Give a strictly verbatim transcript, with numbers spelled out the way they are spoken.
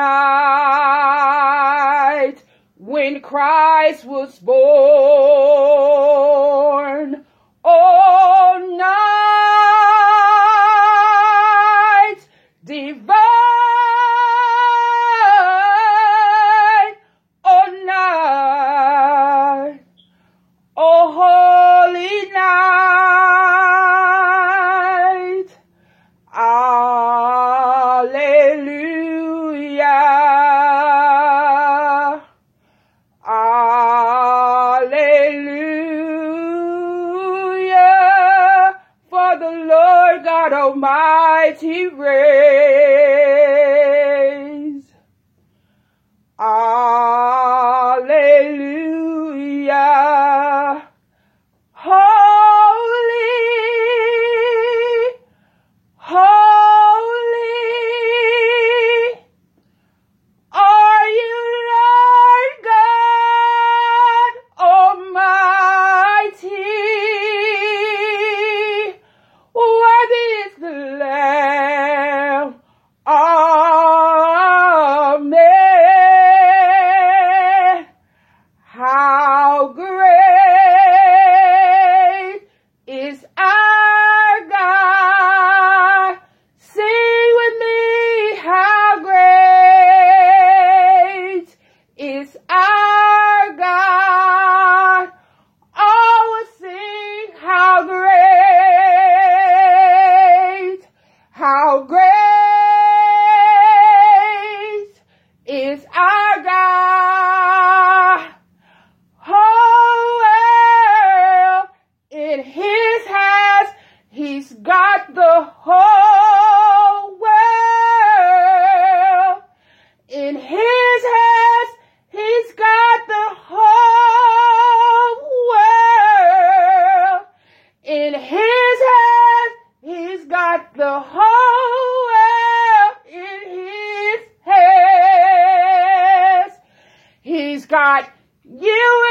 night when Christ was born. All night, divine, all night, all holy night. Alleluia, alleluia, for the Lord God Almighty reigns. Alleluia, holy, holy. He's got you.